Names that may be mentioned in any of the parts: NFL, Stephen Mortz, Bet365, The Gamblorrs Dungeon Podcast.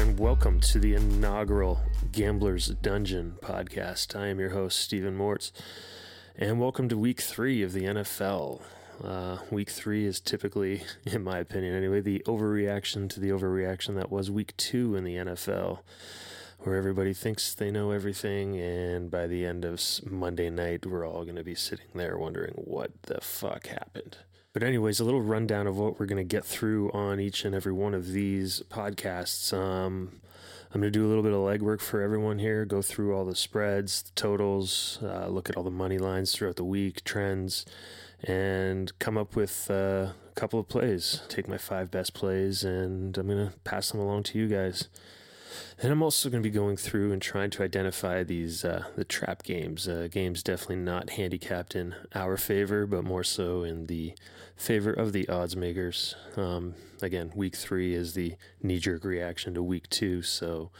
right, and welcome to the inaugural Gamblorrs Dungeon Podcast. I am your host, Stephen Mortz, and welcome to Week 3 of the NFL. Week 3 is typically, in my opinion anyway, the overreaction to the overreaction that was Week 2 in the NFL, where everybody thinks they know everything, and by the end of Monday night, we're all going to be sitting there wondering what the fuck happened. But anyways, a little rundown of what we're going to get through on each and every one of these podcasts. I'm going to do a little bit of legwork for everyone here, go through all the spreads, the totals, look at all the money lines throughout the week, trends, and come up with a couple of plays. Take my 5 best plays, and I'm going to pass them along to you guys. And I'm also going to be going through and trying to identify these the trap games, games definitely not handicapped in our favor, but more so in the favor of the odds makers. Again, Week 3 is the knee-jerk reaction to Week 2, so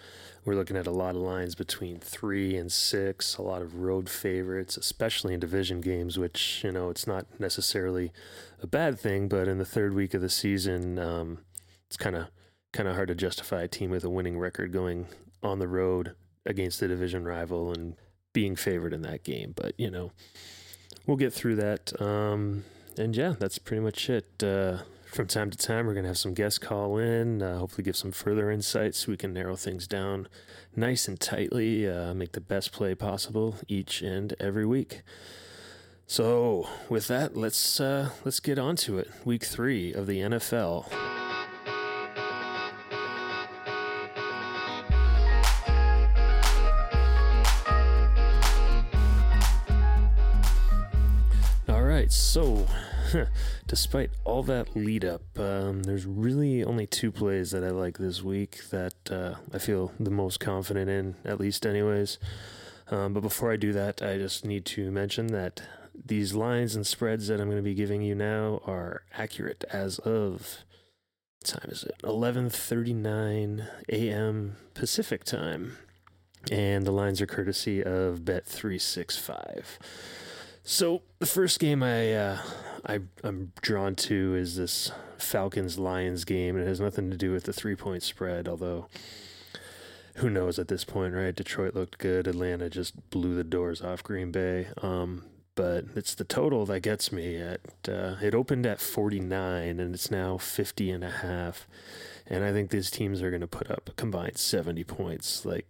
we're looking at a lot of lines between 3 and 6, a lot of road favorites, especially in division games, which, you know, it's not necessarily a bad thing, but in the third week of the season, it's kind of hard to justify a team with a winning record going on the road against the division rival and being favored in that game. But, you know, we'll get through that. And yeah, that's pretty much it. From time to time, we're going to have some guests call in, hopefully give some further insights so we can narrow things down nice and tightly, make the best play possible each and every week. So with that, let's get on to it. Week 3 of the NFL. So, despite all that lead up, there's really only 2 plays that I like this week that I feel the most confident in, at least anyways. But before I do that, I just need to mention that these lines and spreads that I'm going to be giving you now are accurate as of, what time is it? 11:39 a.m. Pacific time. And the lines are courtesy of Bet365. So the first game I'm drawn to is this Falcons-Lions game, and it has nothing to do with the 3-point spread, although who knows at this point, right? Detroit looked good. Atlanta just blew the doors off Green Bay. But it's the total that gets me. It opened at 49, and it's now 50.5, and I think these teams are going to put up a combined 70 points, like...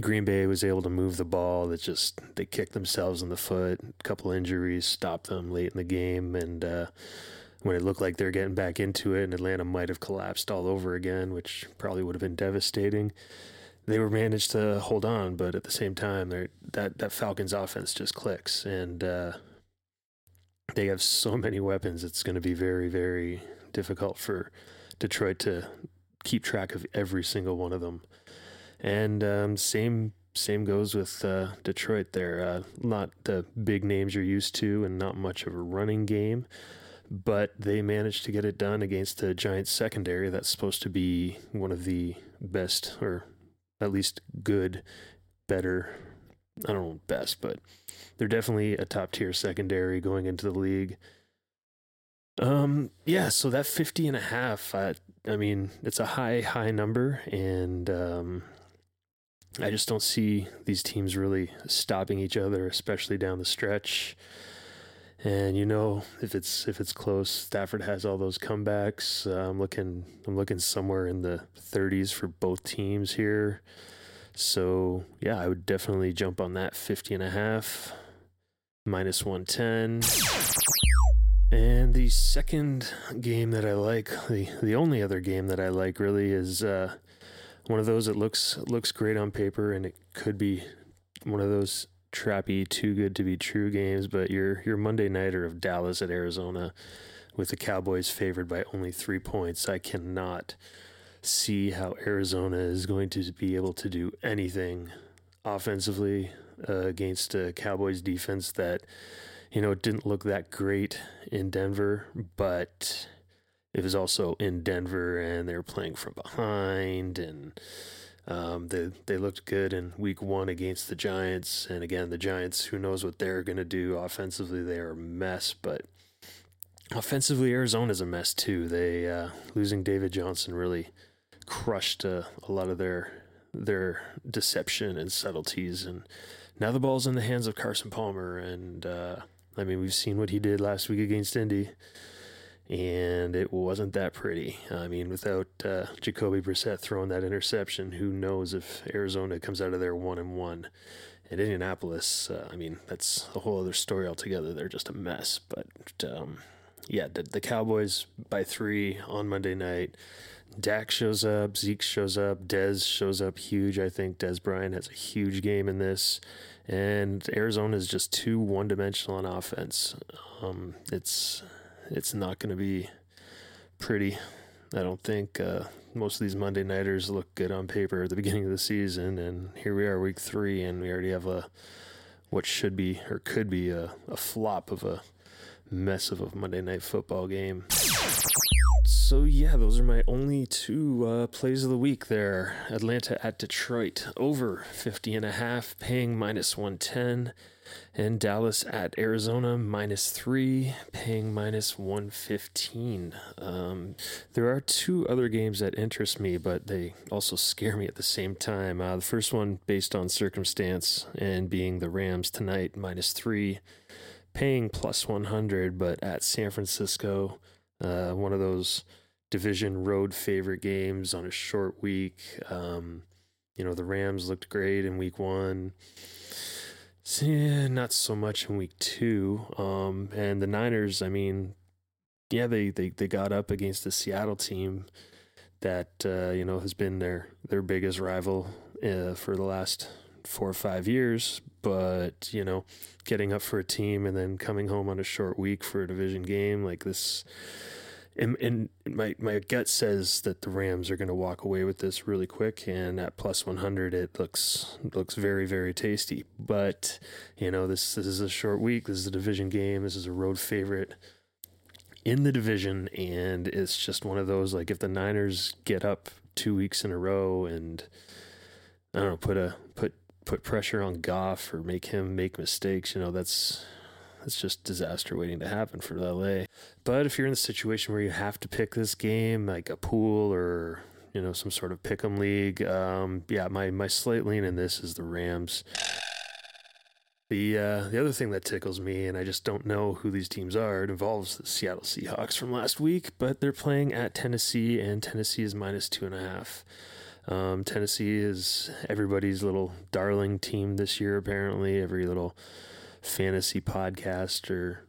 Green Bay was able to move the ball. They kicked themselves in the foot. A couple injuries stopped them late in the game. And when it looked like they're getting back into it and Atlanta might have collapsed all over again, which probably would have been devastating, they were managed to hold on. But at the same time, that Falcons offense just clicks. And they have so many weapons. It's going to be very, very difficult for Detroit to keep track of every single one of them. And same goes with Detroit there. Not the big names you're used to and not much of a running game, but they managed to get it done against the Giants secondary that's supposed to be one of the best, or at least good, better, I don't know best, but they're definitely a top-tier secondary going into the league. Yeah, so that 50.5, I mean, it's a high number, and... I just don't see these teams really stopping each other, especially down the stretch. And you know, if it's close, Stafford has all those comebacks. I'm looking somewhere in the 30s for both teams here. So yeah, I would definitely jump on that 50.5 -110. And the second game that I like, the only other game that I like really is one of those that looks great on paper, and it could be one of those trappy, too good to be true games. But your Monday nighter of Dallas at Arizona, with the Cowboys favored by only 3 points, I cannot see how Arizona is going to be able to do anything offensively against a Cowboys defense that, you know, didn't look that great in Denver, but. It was also in Denver, and they were playing from behind, and they looked good in Week 1 against the Giants. And again, the Giants, who knows what they're going to do offensively? They are a mess, but offensively, Arizona's a mess too. Losing David Johnson really crushed a lot of their deception and subtleties. And now the ball's in the hands of Carson Palmer. And, I mean, we've seen what he did last week against Indy, and it wasn't that pretty. I mean, without Jacoby Brissett throwing that interception, who knows if Arizona comes out of there 1-1. At Indianapolis, I mean, that's a whole other story altogether. They're just a mess. But, yeah, the Cowboys by 3 on Monday night. Dak shows up. Zeke shows up. Dez shows up huge. I think Dez Bryant has a huge game in this. And Arizona is just too one-dimensional on offense. It's not going to be pretty, I don't think. Most of these Monday nighters look good on paper at the beginning of the season, and here we are, week 3, and we already have what should be or could be a flop of a mess of a Monday night football game. So yeah, those are my only two plays of the week there. Atlanta at Detroit, over 50.5, paying -110, and Dallas at Arizona, -3, paying -115. There are two other games that interest me, but they also scare me at the same time. The first one, based on circumstance, and being the Rams tonight, -3, paying +100, but at San Francisco. One of those division road favorite games on a short week. The Rams looked great in week 1. Not so much in week 2. And the Niners, I mean, yeah, they got up against the Seattle team that, has been their biggest rival for the last 4 or 5 years. But, getting up for a team and then coming home on a short week for a division game like this, and my gut says that the Rams are going to walk away with this really quick, and at +100 it looks very, very tasty. But, this is a short week, this is a division game, this is a road favorite in the division, and it's just one of those, like, if the Niners get up 2 weeks in a row and, I don't know, put pressure on Goff or make him make mistakes, that's just disaster waiting to happen for LA. But if you're in the situation where you have to pick this game, like a pool or, some sort of pick'em league, my slight lean in this is the Rams. The other thing that tickles me, and I just don't know who these teams are, it involves the Seattle Seahawks from last week, but they're playing at Tennessee, and Tennessee is -2.5. Tennessee is everybody's little darling team this year, apparently. Every little fantasy podcast or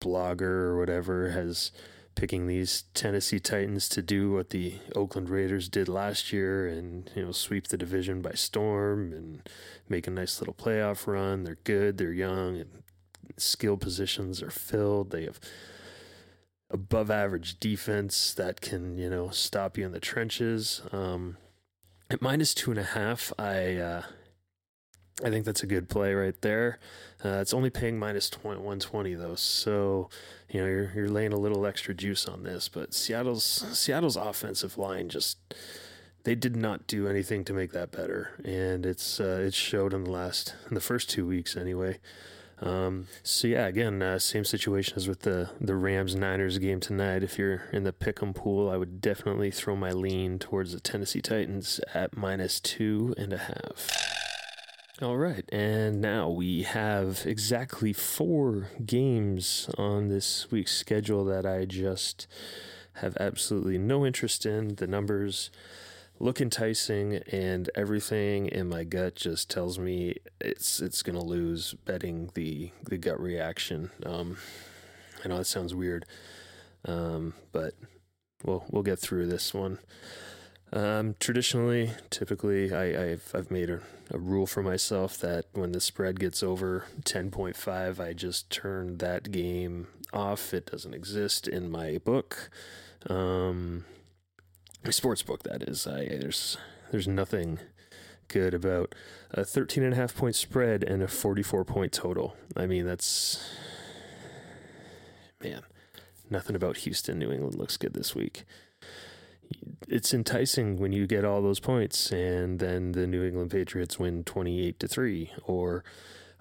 blogger or whatever has picking these Tennessee Titans to do what the Oakland Raiders did last year and, sweep the division by storm and make a nice little playoff run. They're good, they're young, and skill positions are filled. They have above average defense that can, stop you in the trenches. At -2.5, I think that's a good play right there. It's only paying -120 though, so you're laying a little extra juice on this. But Seattle's offensive line just, they did not do anything to make that better, and it showed in the first 2 weeks anyway. So yeah, again, same situation as with the Rams-Niners game tonight. If you're in the pick'em pool, I would definitely throw my lean towards the Tennessee Titans at -2.5. All right, and now we have exactly 4 games on this week's schedule that I just have absolutely no interest in. The numbers look enticing, and everything in my gut just tells me it's gonna lose, betting the gut reaction. I know that sounds weird, but we'll get through this one. Typically, I've made a rule for myself that when the spread gets over 10.5, I just turn that game off. It doesn't exist in my book. Sports book, that is. There's nothing good about a 13.5 point spread and a 44 point total. I mean, nothing about Houston, New England looks good this week. It's enticing when you get all those points and then the New England Patriots win 28-3, or,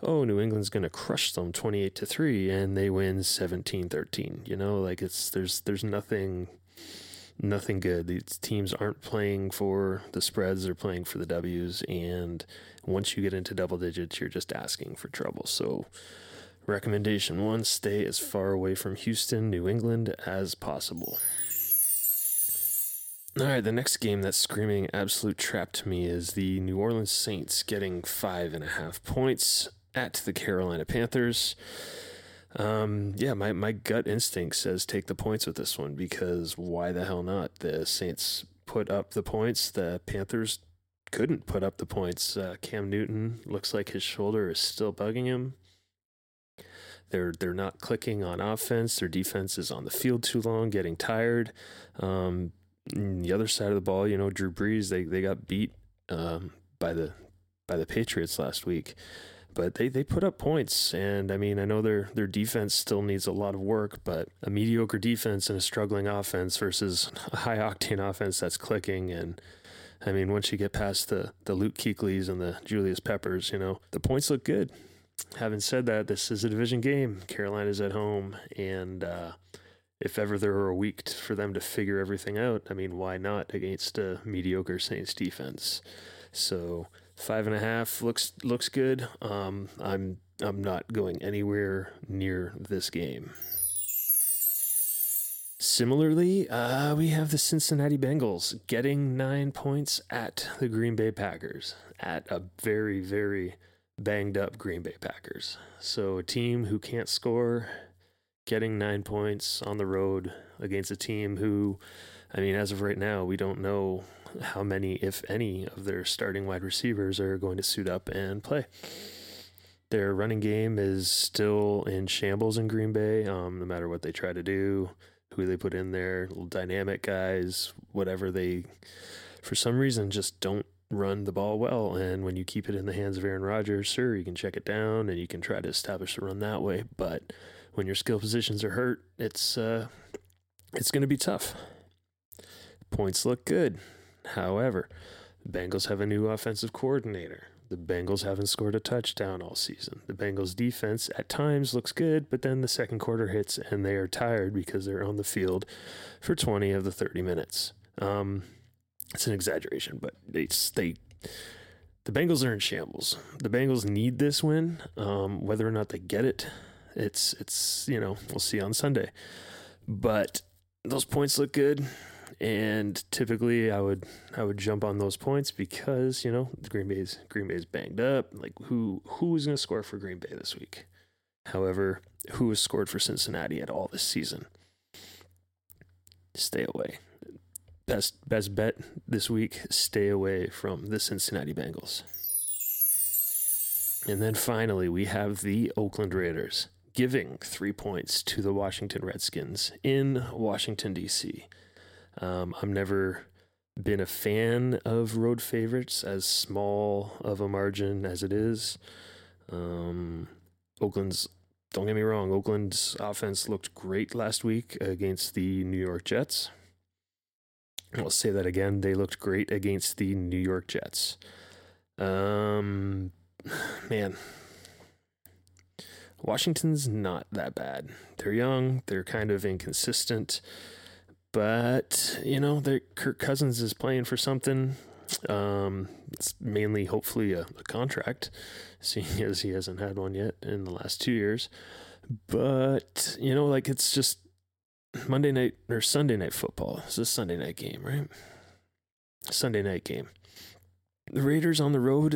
oh, New England's going to crush them 28-3 and they win 17-13. There's nothing nothing good. These teams aren't playing for the spreads, they're playing for the W's, and once you get into double digits, you're just asking for trouble. So recommendation one, stay as far away from Houston, New England as possible. All right, the next game that's screaming absolute trap to me is the New Orleans Saints getting 5.5 points at the Carolina Panthers. My gut instinct says take the points with this one, because why the hell not? The Saints put up the points. The Panthers couldn't put up the points. Cam Newton looks like his shoulder is still bugging him. They're not clicking on offense. Their defense is on the field too long, getting tired. The other side of the ball, Drew Brees, they got beat by the Patriots last week. But they put up points, and I know their defense still needs a lot of work, but a mediocre defense and a struggling offense versus a high-octane offense that's clicking. And, once you get past the Luke Kuechly's and the Julius Peppers, the points look good. Having said that, this is a division game. Carolina's at home, and if ever there were a week for them to figure everything out, why not against a mediocre Saints defense? So 5.5 looks good. I'm not going anywhere near this game. Similarly, we have the Cincinnati Bengals getting 9 points at the Green Bay Packers, at a very, very banged up Green Bay Packers. So a team who can't score getting 9 points on the road against a team who, as of right now, we don't know how many, if any, of their starting wide receivers are going to suit up and play. Their running game is still in shambles in Green Bay, no matter what they try to do, who they put in there, little dynamic guys, whatever, they, for some reason, just don't run the ball well. And when you keep it in the hands of Aaron Rodgers, sure, you can check it down and you can try to establish the run that way. But when your skill positions are hurt, it's going to be tough. Points look good. However, the Bengals have a new offensive coordinator. The Bengals haven't scored a touchdown all season. The Bengals' defense at times looks good, but then the second quarter hits and they are tired because they're on the field for 20 of the 30 minutes. It's an exaggeration, but the Bengals are in shambles. The Bengals need this win, whether or not they get it. It's we'll see on Sunday. But those points look good. And typically I would jump on those points because, the Green Bay's banged up. Like who is going to score for Green Bay this week? However, who has scored for Cincinnati at all this season? Stay away. Best bet this week, stay away from the Cincinnati Bengals. And then finally, we have the Oakland Raiders giving 3 points to the Washington Redskins in Washington, D.C. I've never been a fan of road favorites, as small of a margin as it is. Don't get me wrong, Oakland's offense looked great last week against the New York Jets. I'll say that again, they looked great against the New York Jets. Man, Washington's not that bad. They're young, they're kind of inconsistent. But, Kirk Cousins is playing for something. It's mainly, hopefully, a contract, seeing as he hasn't had one yet in the last 2 years. But, it's just Monday night or Sunday night football. It's a Sunday night game, right? Sunday night game. The Raiders on the road,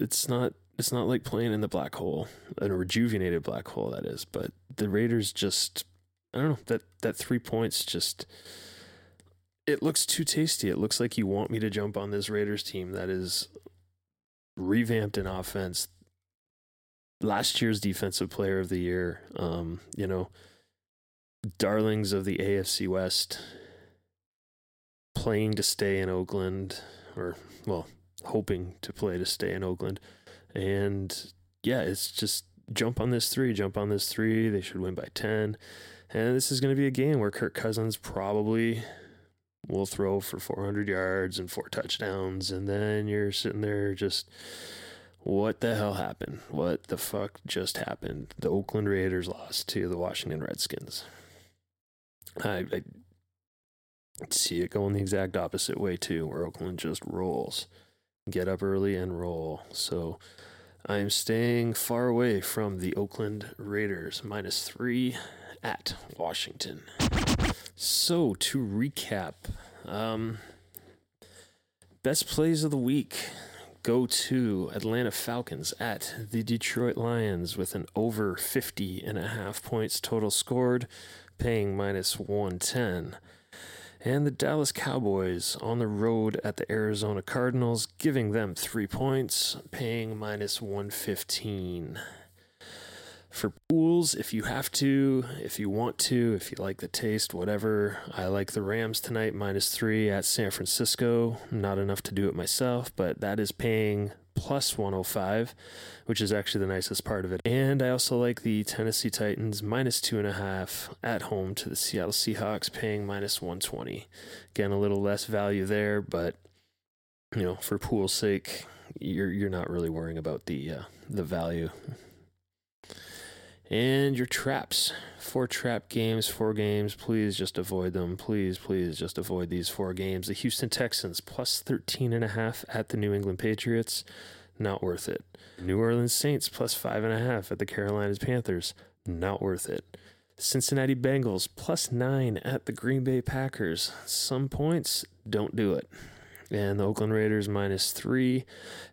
it's not like playing in the black hole, in a rejuvenated black hole, that is. But the Raiders just, I don't know, that 3 points just, it looks too tasty. It looks like you want me to jump on this Raiders team that is revamped in offense. Last year's defensive player of the year, darlings of the AFC West, playing to stay in Oakland, or, well, hoping to play to stay in Oakland. And, yeah, it's just jump on this three. They should win by 10. And this is going to be a game where Kirk Cousins probably will throw for 400 yards and 4 touchdowns. And then you're sitting there just, what the hell happened? What the fuck just happened? The Oakland Raiders lost to the Washington Redskins. I see it going the exact opposite way too, where Oakland just rolls. Get up early and roll. So I'm staying far away from the Oakland Raiders, -3 at Washington. So to recap, best plays of the week go to Atlanta Falcons at the Detroit Lions with an over 50.5 points total scored, paying -110. And the Dallas Cowboys on the road at the Arizona Cardinals, giving them 3 points, paying -115. For pools, if you have to, if you want to, if you like the taste, whatever, I like the Rams tonight, -3 at San Francisco. Not enough to do it myself, but that is paying +105, which is actually the nicest part of it. And I also like the Tennessee Titans -2.5 at home to the Seattle Seahawks, paying -120. Again, a little less value there, but you know, for pool's sake, you're not really worrying about the value. And your traps, 4 trap games, 4 games. Please just avoid them. Please just avoid these 4 games. The Houston Texans +13.5 at the New England Patriots. Not worth it. New Orleans Saints +5.5 at the Carolina Panthers. Not worth it. Cincinnati Bengals +9 at the Green Bay Packers. Some points, don't do it. And the Oakland Raiders -3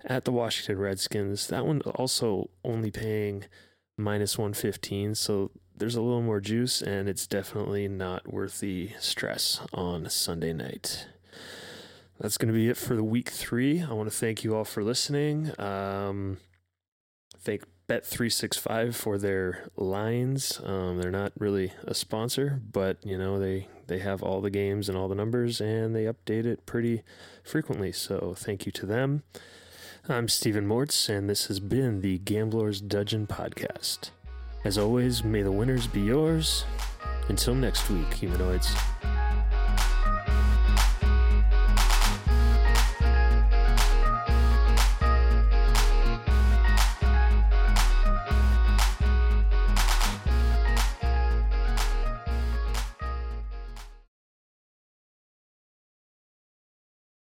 at the Washington Redskins. That one also only paying -115, so there's a little more juice, and it's definitely not worth the stress on Sunday night. That's going to be it for the week 3. I want to thank you all for listening. Thank Bet365 for their lines. They're not really a sponsor, but you know, they have all the games and all the numbers, and they update it pretty frequently, so thank you to them. I'm Stephen Mortz, and this has been the Gamblor's Dungeon Podcast. As always, may the winners be yours. Until next week, humanoids.